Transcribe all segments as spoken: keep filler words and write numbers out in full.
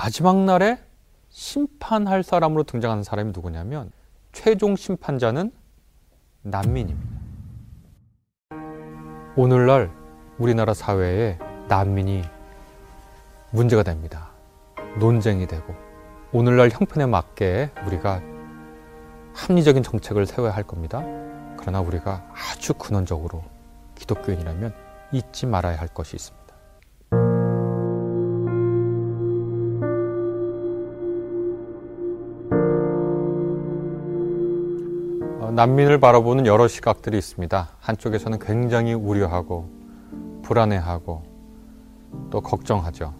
마지막 날에 심판할 사람으로 등장하는 사람이 누구냐면 최종 심판자는 난민입니다. 오늘날 우리나라 사회에 난민이 문제가 됩니다. 논쟁이 되고 오늘날 형편에 맞게 우리가 합리적인 정책을 세워야 할 겁니다. 그러나 우리가 아주 근원적으로 기독교인이라면 잊지 말아야 할 것이 있습니다. 난민을 바라보는 여러 시각들이 있습니다. 한쪽에서는 굉장히 우려하고 불안해하고 또 걱정하죠.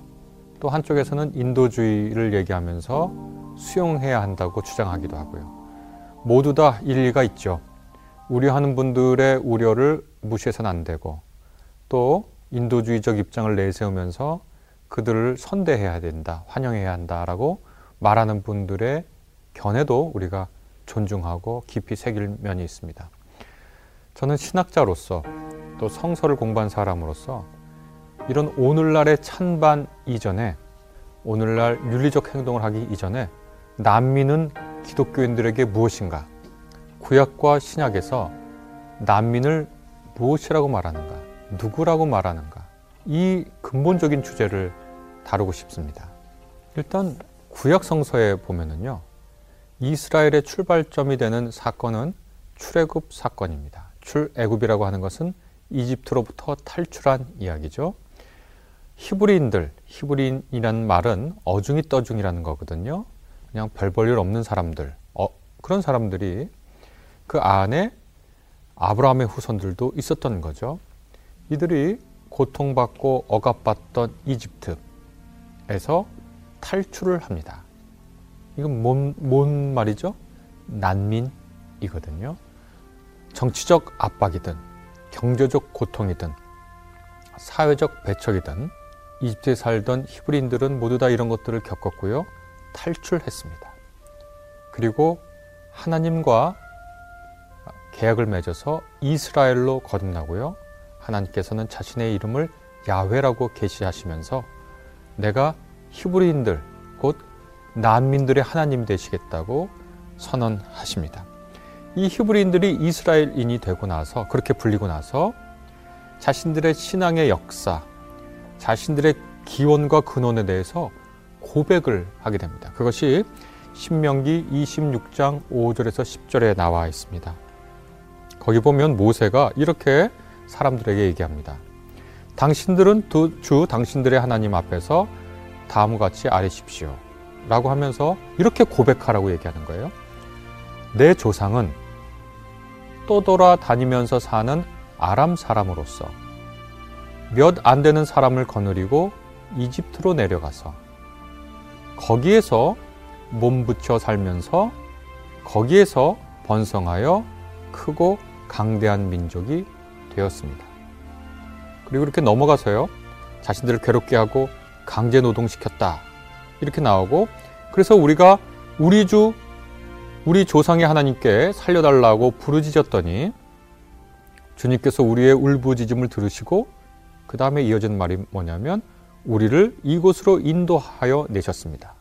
또 한쪽에서는 인도주의를 얘기하면서 수용해야 한다고 주장하기도 하고요. 모두 다 일리가 있죠. 우려하는 분들의 우려를 무시해서는 안 되고 또 인도주의적 입장을 내세우면서 그들을 선대해야 된다, 환영해야 한다라고 말하는 분들의 견해도 우리가 존중하고 깊이 새길 면이 있습니다. 저는 신학자로서 또 성서를 공부한 사람으로서 이런 오늘날의 찬반 이전에 오늘날 윤리적 행동을 하기 이전에 난민은 기독교인들에게 무엇인가? 구약과 신약에서 난민을 무엇이라고 말하는가? 누구라고 말하는가? 이 근본적인 주제를 다루고 싶습니다. 일단 구약 성서에 보면은요. 이스라엘의 출발점이 되는 사건은 출애굽 사건입니다. 출애굽이라고 하는 것은 이집트로부터 탈출한 이야기죠. 히브리인들, 히브리인이라는 말은 어중이 떠중이라는 거거든요. 그냥 별 볼일 없는 사람들, 어, 그런 사람들이 그 안에 아브라함의 후손들도 있었던 거죠. 이들이 고통받고 억압받던 이집트에서 탈출을 합니다. 이건 뭔, 뭔 말이죠? 난민이거든요. 정치적 압박이든 경제적 고통이든 사회적 배척이든 이집트에 살던 히브리인들은 모두 다 이런 것들을 겪었고요. 탈출했습니다. 그리고 하나님과 계약을 맺어서 이스라엘로 거듭나고요. 하나님께서는 자신의 이름을 야훼라고 계시하시면서 내가 히브리인들 곧 난민들의 하나님이 되시겠다고 선언하십니다. 이 히브리인들이 이스라엘인이 되고 나서 그렇게 불리고 나서 자신들의 신앙의 역사, 자신들의 기원과 근원에 대해서 고백을 하게 됩니다. 그것이 신명기 이십육 장 오 절에서 십 절에 나와 있습니다. 거기 보면 모세가 이렇게 사람들에게 얘기합니다. 당신들은 주 당신들의 하나님 앞에서 다음과 같이 아뢰십시오 라고 하면서 이렇게 고백하라고 얘기하는 거예요. 내 조상은 떠돌아다니면서 사는 아람 사람으로서 몇 안 되는 사람을 거느리고 이집트로 내려가서 거기에서 몸부쳐 살면서 거기에서 번성하여 크고 강대한 민족이 되었습니다. 그리고 이렇게 넘어가서요. 자신들을 괴롭게 하고 강제 노동시켰다. 이렇게 나오고 그래서 우리가 우리 주 우리 조상의 하나님께 살려달라고 부르짖었더니 주님께서 우리의 울부짖음을 들으시고 그 다음에 이어진 말이 뭐냐면 우리를 이곳으로 인도하여 내셨습니다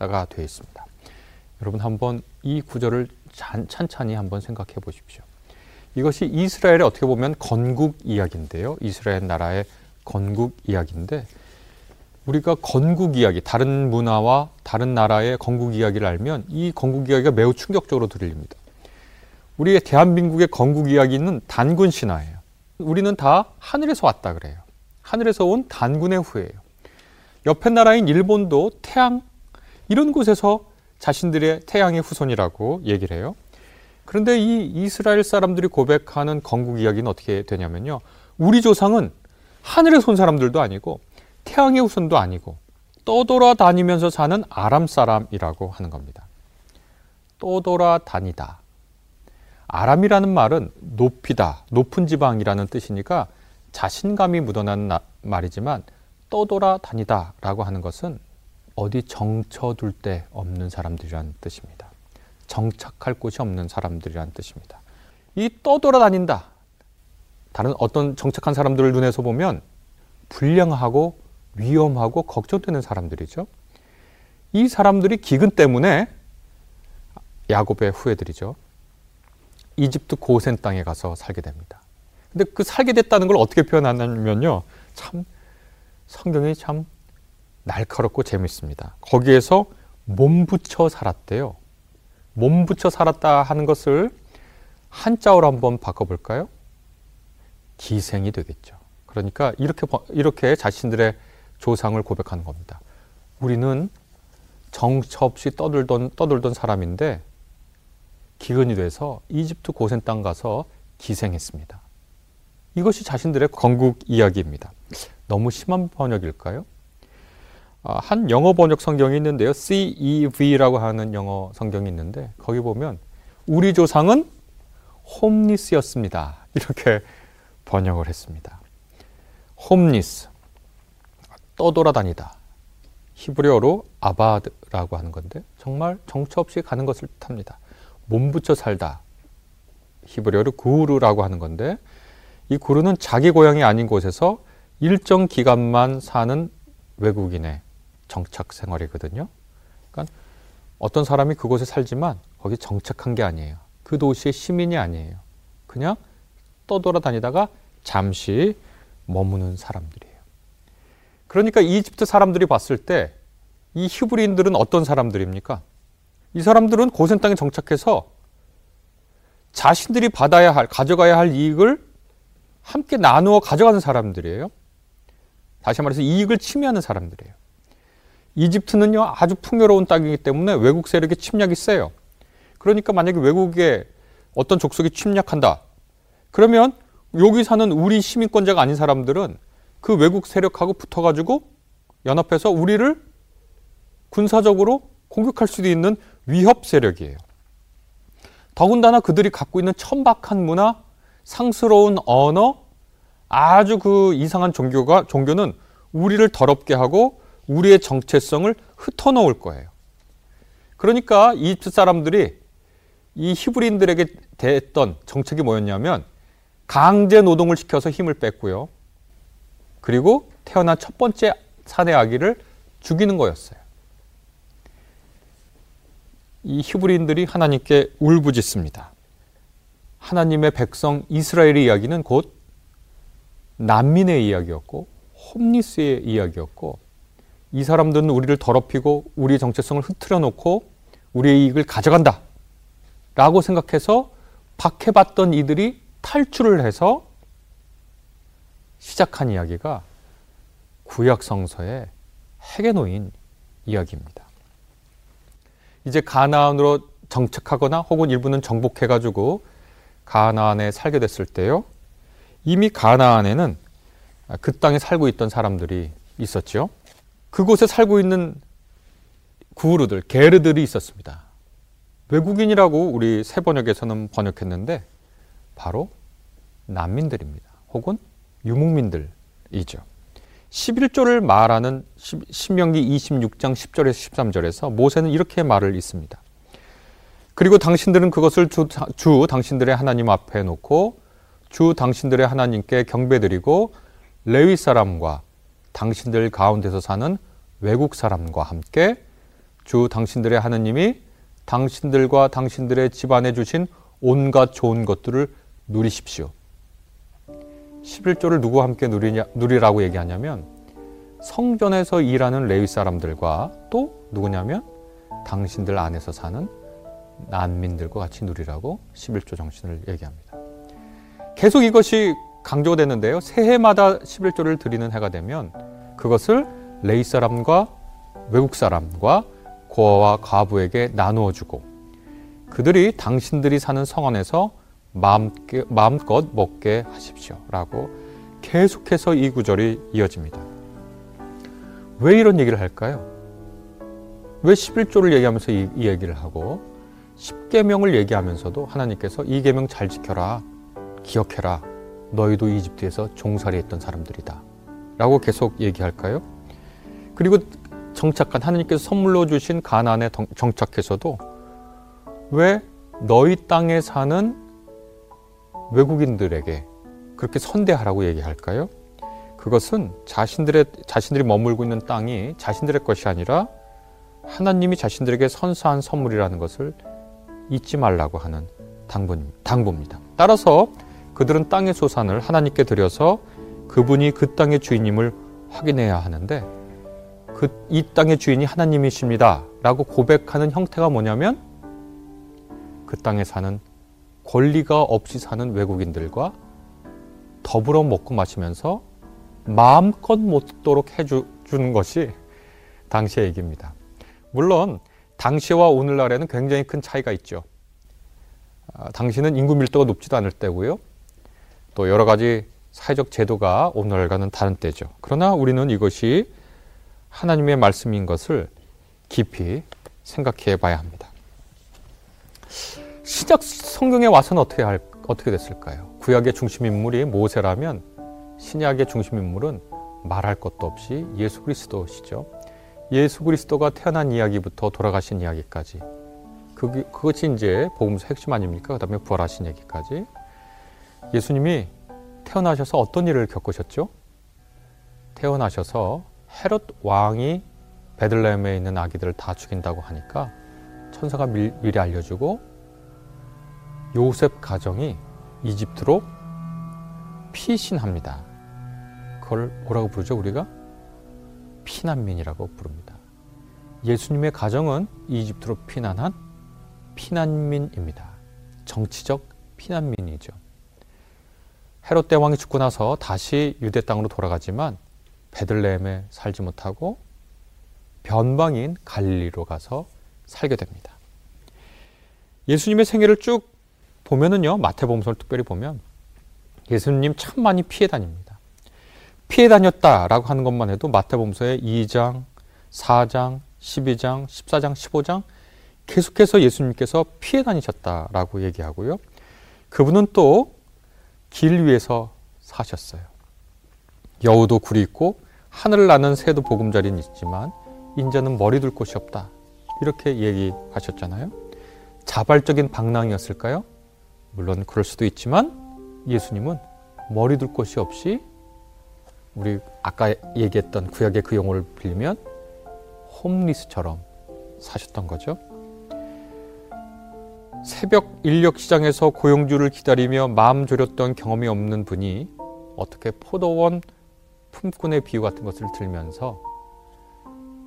라가 되어 있습니다. 여러분 한번 이 구절을 찬찬히 한번 생각해 보십시오. 이것이 이스라엘의 어떻게 보면 건국 이야기인데요. 이스라엘 나라의 건국 이야기인데 우리가 건국 이야기, 다른 문화와 다른 나라의 건국 이야기를 알면 이 건국 이야기가 매우 충격적으로 들립니다. 우리의 대한민국의 건국 이야기는 단군 신화예요. 우리는 다 하늘에서 왔다 그래요. 하늘에서 온 단군의 후예예요. 옆에 나라인 일본도 태양, 이런 곳에서 자신들의 태양의 후손이라고 얘기를 해요. 그런데 이 이스라엘 사람들이 고백하는 건국 이야기는 어떻게 되냐면요. 우리 조상은 하늘에서 온 사람들도 아니고 태양의 후손도 아니고 떠돌아다니면서 사는 아람 사람이라고 하는 겁니다. 떠돌아다니다. 아람이라는 말은 높이다, 높은 지방이라는 뜻이니까 자신감이 묻어나는 말이지만 떠돌아다니다 라고 하는 것은 어디 정처둘 데 없는 사람들이라는 뜻입니다. 정착할 곳이 없는 사람들이라는 뜻입니다. 이 떠돌아다닌다. 다른 어떤 정착한 사람들을 눈에서 보면 불량하고 위험하고 걱정되는 사람들이죠. 이 사람들이 기근 때문에 야곱의 후예들이죠. 이집트 고센 땅에 가서 살게 됩니다. 근데 그 살게 됐다는 걸 어떻게 표현하냐면요, 참 성경이 참 날카롭고 재밌습니다. 거기에서 몸부쳐 살았대요. 몸부쳐 살았다 하는 것을 한자어로 한번 바꿔볼까요? 기생이 되겠죠. 그러니까 이렇게, 이렇게 자신들의 조상을 고백하는 겁니다. 우리는 정처 없이 떠들던, 떠들던 사람인데 기근이 돼서 이집트 고센 땅 가서 기생했습니다. 이것이 자신들의 건국 이야기입니다. 너무 심한 번역일까요? 한 영어 번역 성경이 있는데요, 씨이브이라고 하는 영어 성경이 있는데 거기 보면 우리 조상은 홈리스였습니다. 이렇게 번역을 했습니다. 홈리스, 떠돌아다니다. 히브리어로 아바드라고 하는 건데 정말 정처 없이 가는 것을 뜻합니다. 몸부쳐 살다. 히브리어로 구르라고 하는 건데 이 구르는 자기 고향이 아닌 곳에서 일정 기간만 사는 외국인의 정착 생활이거든요. 그러니까 어떤 사람이 그곳에 살지만 거기 정착한 게 아니에요. 그 도시의 시민이 아니에요. 그냥 떠돌아다니다가 잠시 머무는 사람들이에요. 그러니까 이집트 사람들이 봤을 때 이 히브리인들은 어떤 사람들입니까? 이 사람들은 고센 땅에 정착해서 자신들이 받아야 할, 가져가야 할 이익을 함께 나누어 가져가는 사람들이에요. 다시 말해서 이익을 침해하는 사람들이에요. 이집트는요, 아주 풍요로운 땅이기 때문에 외국 세력의 침략이 세요. 그러니까 만약에 외국의 어떤 족속이 침략한다. 그러면 여기 사는 우리 시민권자가 아닌 사람들은 그 외국 세력하고 붙어가지고 연합해서 우리를 군사적으로 공격할 수도 있는 위협 세력이에요. 더군다나 그들이 갖고 있는 천박한 문화, 상스러운 언어, 아주 그 이상한 종교가, 종교는 우리를 더럽게 하고 우리의 정체성을 흩어놓을 거예요. 그러니까 이집트 사람들이 이 히브리인들에게 대했던 정책이 뭐였냐면 강제 노동을 시켜서 힘을 뺐고요. 그리고 태어난 첫 번째 사내 아기를 죽이는 거였어요. 이 히브리인들이 하나님께 울부짖습니다. 하나님의 백성 이스라엘의 이야기는 곧 난민의 이야기였고 홈리스의 이야기였고 이 사람들은 우리를 더럽히고 우리의 정체성을 흐트려 놓고 우리의 이익을 가져간다 라고 생각해서 박해받던 이들이 탈출을 해서 시작한 이야기가 구약성서의 핵에 놓인 이야기입니다. 이제 가나안으로 정착하거나 혹은 일부는 정복해가지고 가나안에 살게 됐을 때요, 이미 가나안에는 그 땅에 살고 있던 사람들이 있었죠. 그곳에 살고 있는 구르들, 게르들이 있었습니다. 외국인이라고 우리 새번역에서는 번역했는데 바로 난민들입니다. 혹은 유목민들이죠. 십일 절을 말하는 신명기 이십육 장 십 절에서 십삼 절에서 모세는 이렇게 말을 있습니다. 그리고 당신들은 그것을 주, 주 당신들의 하나님 앞에 놓고 주 당신들의 하나님께 경배드리고 레위 사람과 당신들 가운데서 사는 외국 사람과 함께 주 당신들의 하나님이 당신들과 당신들의 집안에 주신 온갖 좋은 것들을 누리십시오. 십일 조를 누구와 함께 누리냐, 누리라고 얘기하냐면 성전에서 일하는 레위 사람들과 또 누구냐면 당신들 안에서 사는 난민들과 같이 누리라고 십일 조 정신을 얘기합니다. 계속 이것이 강조되는데요, 새해마다 십일 조를 드리는 해가 되면 그것을 레위 사람과 외국 사람과 고아와 과부에게 나누어 주고 그들이 당신들이 사는 성 안에서 마음껏 먹게 하십시오 라고 계속해서 이 구절이 이어집니다. 왜 이런 얘기를 할까요? 왜 십일 조를 얘기하면서 이, 이 얘기를 하고 십 계명을 얘기하면서도 하나님께서 이 계명 잘 지켜라, 기억해라, 너희도 이집트에서 종살이했던 사람들이다 라고 계속 얘기할까요? 그리고 정착한, 하나님께서 선물로 주신 가나안에 정착해서도 왜 너희 땅에 사는 외국인들에게 그렇게 선대하라고 얘기할까요? 그것은 자신들의, 자신들이 머물고 있는 땅이 자신들의 것이 아니라 하나님이 자신들에게 선사한 선물이라는 것을 잊지 말라고 하는 당부, 당부입니다. 따라서 그들은 땅의 소산을 하나님께 드려서 그분이 그 땅의 주인임을 확인해야 하는데 그, 이 땅의 주인이 하나님이십니다 라고 고백하는 형태가 뭐냐면 그 땅에 사는 권리가 없이 사는 외국인들과 더불어 먹고 마시면서 마음껏 먹도록 해주는 것이 당시의 얘기입니다. 물론 당시와 오늘날에는 굉장히 큰 차이가 있죠. 아, 당시는 인구 밀도가 높지도 않을 때고요. 또 여러 가지 사회적 제도가 오늘과는 다른 때죠. 그러나 우리는 이것이 하나님의 말씀인 것을 깊이 생각해 봐야 합니다. 신약 성경에 와서는 어떻게, 할, 어떻게 됐을까요? 구약의 중심인물이 모세라면 신약의 중심인물은 말할 것도 없이 예수 그리스도시죠. 예수 그리스도가 태어난 이야기부터 돌아가신 이야기까지 그, 그것이 이제 복음서 핵심 아닙니까? 그 다음에 부활하신 얘기까지 예수님이 태어나셔서 어떤 일을 겪으셨죠? 태어나셔서 헤롯 왕이 베들레헴에 있는 아기들을 다 죽인다고 하니까 천사가 미, 미리 알려주고 요셉 가정이 이집트로 피신합니다. 그걸 뭐라고 부르죠? 우리가 피난민이라고 부릅니다. 예수님의 가정은 이집트로 피난한 피난민입니다. 정치적 피난민이죠. 헤롯 대왕이 죽고 나서 다시 유대 땅으로 돌아가지만 베들레헴에 살지 못하고 변방인 갈릴리로 가서 살게 됩니다. 예수님의 생애를 쭉 보면은요, 마태복음서를 특별히 보면 예수님 참 많이 피해 다닙니다. 피해 다녔다라고 하는 것만 해도 마태복음서의 이 장, 사 장, 십이 장, 십사 장, 십오 장 계속해서 예수님께서 피해 다니셨다라고 얘기하고요. 그분은 또 길 위에서 사셨어요. 여우도 굴이 있고 하늘을 나는 새도 보금자리는 있지만 인자는 머리 둘 곳이 없다. 이렇게 얘기하셨잖아요. 자발적인 방랑이었을까요? 물론 그럴 수도 있지만 예수님은 머리 둘 곳이 없이 우리 아까 얘기했던 구약의 그 용어를 빌리면 홈리스처럼 사셨던 거죠. 새벽 인력시장에서 고용주를 기다리며 마음 졸였던 경험이 없는 분이 어떻게 포도원 품꾼의 비유 같은 것을 들면서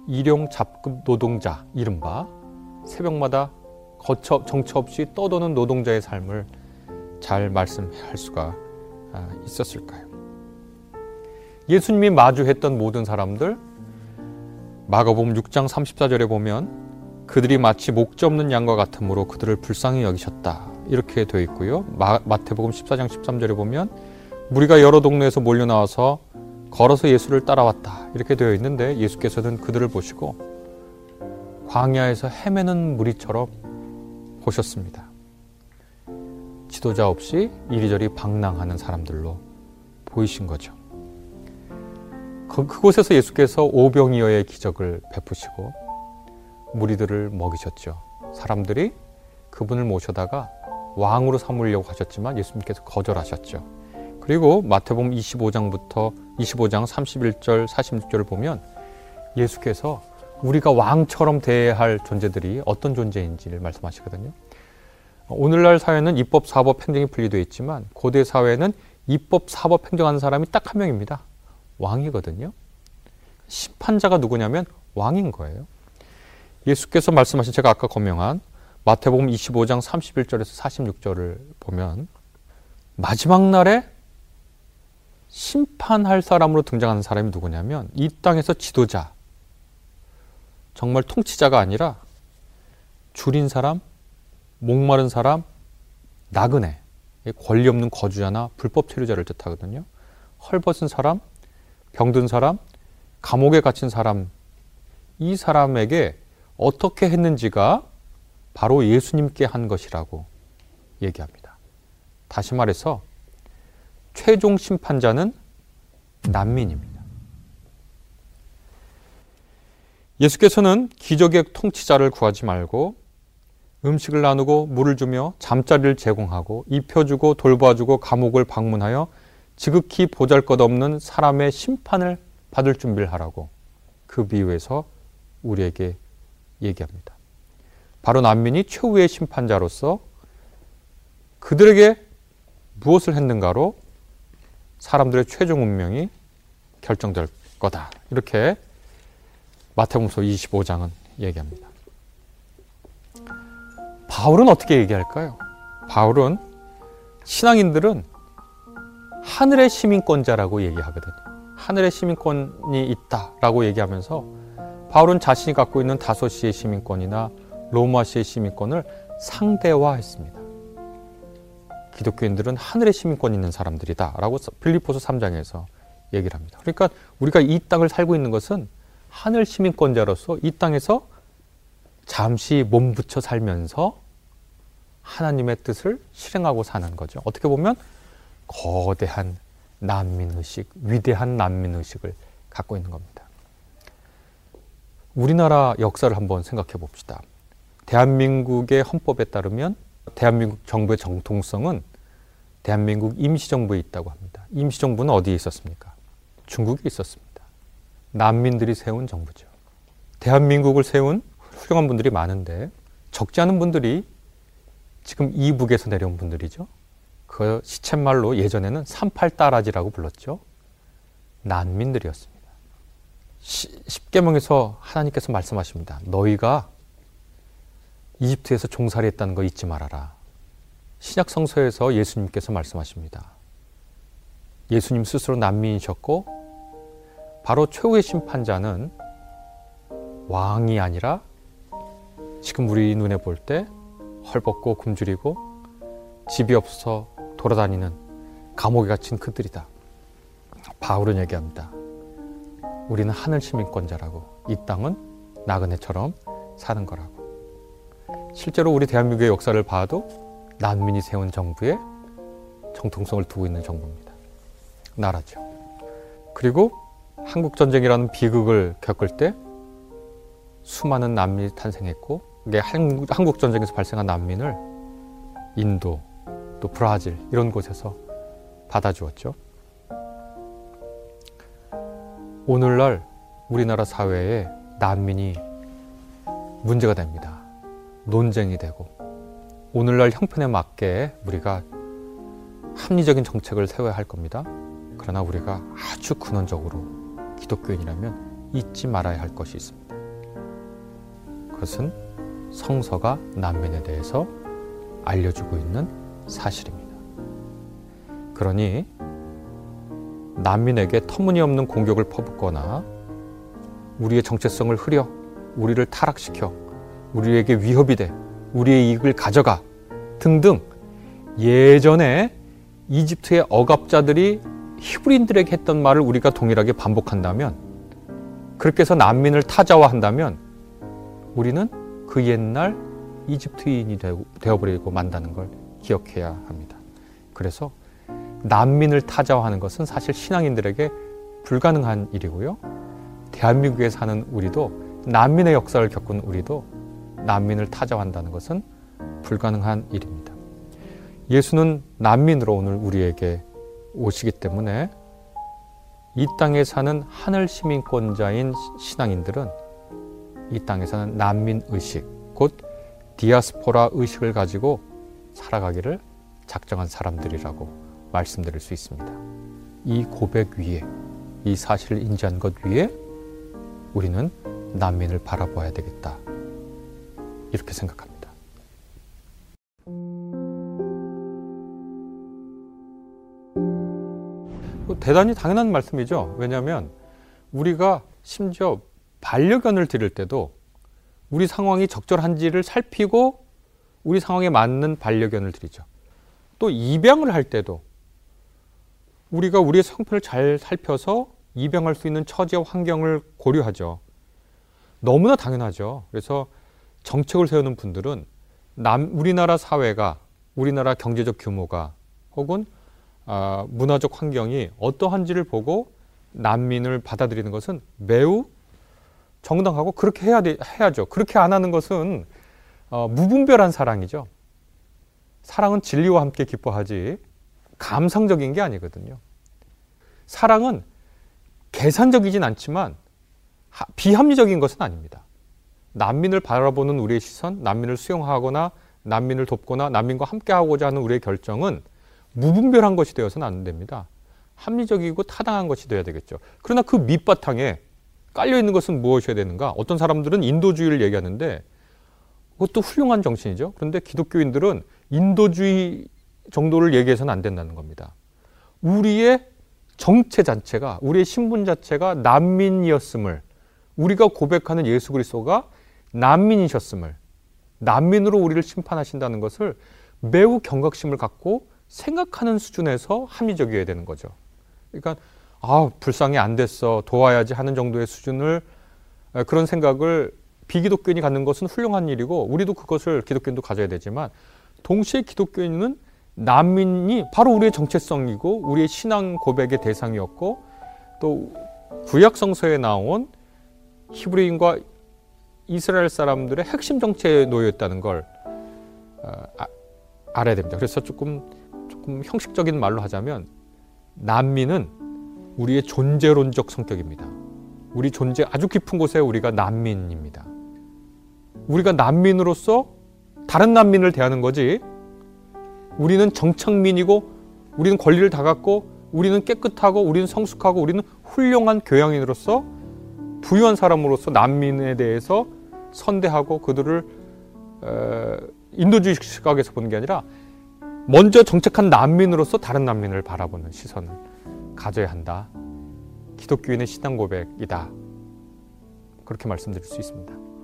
일용 잡급 노동자, 이른바 새벽마다 거처, 정처 없이 떠도는 노동자의 삶을 잘 말씀할 수가 있었을까요? 예수님이 마주했던 모든 사람들, 마가복음 육 장 삼십사 절에 보면 그들이 마치 목자 없는 양과 같으므로 그들을 불쌍히 여기셨다 이렇게 되어 있고요. 마, 마태복음 십사 장 십삼 절에 보면 무리가 여러 동네에서 몰려나와서 걸어서 예수를 따라왔다 이렇게 되어 있는데 예수께서는 그들을 보시고 광야에서 헤매는 무리처럼 보셨습니다. 지도자 없이 이리저리 방랑하는 사람들로 보이신 거죠. 그, 그곳에서 예수께서 오병이어의 기적을 베푸시고 무리들을 먹이셨죠. 사람들이 그분을 모셔다가 왕으로 삼으려고 하셨지만 예수님께서 거절하셨죠. 그리고 마태복음 이십오 장부터 이십오 장 삼십일 절 사십육 절을 보면 예수께서 우리가 왕처럼 대해야 할 존재들이 어떤 존재인지를 말씀하시거든요. 오늘날 사회는 입법, 사법, 행정이 분리되어 있지만 고대 사회는 입법, 사법, 행정하는 사람이 딱 한 명입니다. 왕이거든요. 심판자가 누구냐면 왕인 거예요. 예수께서 말씀하신 제가 아까 거명한 마태복음 이십오 장 삼십일 절에서 사십육 절을 보면 마지막 날에 심판할 사람으로 등장하는 사람이 누구냐면 이 땅에서 지도자, 정말 통치자가 아니라 줄인 사람, 목마른 사람, 나그네, 권리 없는 거주자나 불법 체류자를 뜻하거든요. 헐벗은 사람, 병든 사람, 감옥에 갇힌 사람, 이 사람에게 어떻게 했는지가 바로 예수님께 한 것이라고 얘기합니다. 다시 말해서 최종 심판자는 난민입니다. 예수께서는 기적의 통치자를 구하지 말고 음식을 나누고 물을 주며 잠자리를 제공하고 입혀주고 돌봐주고 감옥을 방문하여 지극히 보잘것없는 사람의 심판을 받을 준비를 하라고 그 비유에서 우리에게 얘기합니다. 바로 난민이 최후의 심판자로서 그들에게 무엇을 했는가로 사람들의 최종 운명이 결정될 거다. 이렇게 마태복음서 이십오 장은 얘기합니다. 바울은 어떻게 얘기할까요? 바울은 신앙인들은 하늘의 시민권자라고 얘기하거든요. 하늘의 시민권이 있다라고 얘기하면서 바울은 자신이 갖고 있는 다소시의 시민권이나 로마시의 시민권을 상대화했습니다. 기독교인들은 하늘의 시민권이 있는 사람들이다라고 빌립보서 삼 장에서 얘기를 합니다. 그러니까 우리가 이 땅을 살고 있는 것은 하늘 시민권자로서 이 땅에서 잠시 몸부쳐 살면서 하나님의 뜻을 실행하고 사는 거죠. 어떻게 보면 거대한 난민의식, 위대한 난민의식을 갖고 있는 겁니다. 우리나라 역사를 한번 생각해 봅시다. 대한민국의 헌법에 따르면 대한민국 정부의 정통성은 대한민국 임시정부에 있다고 합니다. 임시정부는 어디에 있었습니까? 중국에 있었습니다. 난민들이 세운 정부죠. 대한민국을 세운 훌륭한 분들이 많은데 적지 않은 분들이 지금 이북에서 내려온 분들이죠. 그 시쳇말로 예전에는 삼팔다라지라고 불렀죠. 난민들이었습니다. 십계명에서 하나님께서 말씀하십니다. 너희가 이집트에서 종살이했다는 거 잊지 말아라. 신약성서에서 예수님께서 말씀하십니다. 예수님 스스로 난민이셨고 바로 최후의 심판자는 왕이 아니라 지금 우리 눈에 볼 때 헐벗고 굶주리고 집이 없어 돌아다니는 감옥에 갇힌 그들이다. 바울은 얘기합니다. 우리는 하늘 시민권자라고, 이 땅은 나그네처럼 사는 거라고. 실제로 우리 대한민국의 역사를 봐도 난민이 세운 정부의 정통성을 두고 있는 정부입니다. 나라죠. 그리고 한국전쟁이라는 비극을 겪을 때 수많은 난민이 탄생했고 이게 한국, 한국전쟁에서 발생한 난민을 인도, 또 브라질 이런 곳에서 받아주었죠. 오늘날 우리나라 사회에 난민이 문제가 됩니다. 논쟁이 되고 오늘날 형편에 맞게 우리가 합리적인 정책을 세워야 할 겁니다. 그러나 우리가 아주 근원적으로 기독교인이라면 잊지 말아야 할 것이 있습니다. 그것은 성서가 난민에 대해서 알려주고 있는 사실입니다. 그러니 난민에게 터무니없는 공격을 퍼붓거나 우리의 정체성을 흐려, 우리를 타락시켜 우리에게 위협이 돼, 우리의 이익을 가져가 등등 예전에 이집트의 억압자들이 히브리인들에게 했던 말을 우리가 동일하게 반복한다면, 그렇게 해서 난민을 타자화한다면 우리는 그 옛날 이집트인이 되어버리고 만다는 걸 기억해야 합니다. 그래서 난민을 타자화하는 것은 사실 신앙인들에게 불가능한 일이고요. 대한민국에 사는 우리도, 난민의 역사를 겪은 우리도 난민을 타자한다는 것은 불가능한 일입니다. 예수는 난민으로 오늘 우리에게 오시기 때문에 이 땅에 사는 하늘 시민권자인 신앙인들은 이 땅에서는 난민 의식, 곧 디아스포라 의식을 가지고 살아가기를 작정한 사람들이라고 말씀드릴 수 있습니다. 이 고백 위에, 이 사실을 인지한 것 위에 우리는 난민을 바라봐야 되겠다. 이렇게 생각합니다. 대단히 당연한 말씀이죠. 왜냐하면 우리가 심지어 반려견을 들일 때도 우리 상황이 적절한지를 살피고 우리 상황에 맞는 반려견을 들이죠. 또 입양을 할 때도 우리가 우리의 성품을 잘 살펴서 입양할 수 있는 처지와 환경을 고려하죠. 너무나 당연하죠. 그래서 정책을 세우는 분들은 남, 우리나라 사회가, 우리나라 경제적 규모가 혹은 아, 문화적 환경이 어떠한지를 보고 난민을 받아들이는 것은 매우 정당하고 그렇게 해야 돼, 해야죠. 그렇게 안 하는 것은 어, 무분별한 사랑이죠. 사랑은 진리와 함께 기뻐하지 감상적인 게 아니거든요. 사랑은 계산적이진 않지만 비합리적인 것은 아닙니다. 난민을 바라보는 우리의 시선, 난민을 수용하거나 난민을 돕거나 난민과 함께하고자 하는 우리의 결정은 무분별한 것이 되어서는 안 됩니다. 합리적이고 타당한 것이 되어야 되겠죠. 그러나 그 밑바탕에 깔려있는 것은 무엇이어야 되는가? 어떤 사람들은 인도주의를 얘기하는데 그것도 훌륭한 정신이죠. 그런데 기독교인들은 인도주의 정도를 얘기해서는 안 된다는 겁니다. 우리의 정체 자체가, 우리의 신분 자체가 난민이었음을, 우리가 고백하는 예수 그리스도가 난민이셨음을, 난민으로 우리를 심판하신다는 것을 매우 경각심을 갖고 생각하는 수준에서 합리적이어야 되는 거죠. 그러니까 아, 불쌍히 안 됐어, 도와야지 하는 정도의 수준을, 그런 생각을 비기독교인이 갖는 것은 훌륭한 일이고 우리도 그것을, 기독교인도 가져야 되지만 동시에 기독교인은 난민이 바로 우리의 정체성이고 우리의 신앙 고백의 대상이었고 또 구약 성서에 나온 히브리인과 이스라엘 사람들의 핵심 정체에 놓였다는 걸 아, 알아야 됩니다. 그래서 조금 조금 형식적인 말로 하자면 난민은 우리의 존재론적 성격입니다. 우리 존재 아주 깊은 곳에 우리가 난민입니다. 우리가 난민으로서 다른 난민을 대하는 거지, 우리는 정착민이고 우리는 권리를 다 갖고 우리는 깨끗하고 우리는 성숙하고 우리는 훌륭한 교양인으로서 부유한 사람으로서 난민에 대해서 선대하고 그들을 에, 인도주의 시각에서 보는 게 아니라 먼저 정착한 난민으로서 다른 난민을 바라보는 시선을 가져야 한다. 기독교인의 신앙 고백이다. 그렇게 말씀드릴 수 있습니다.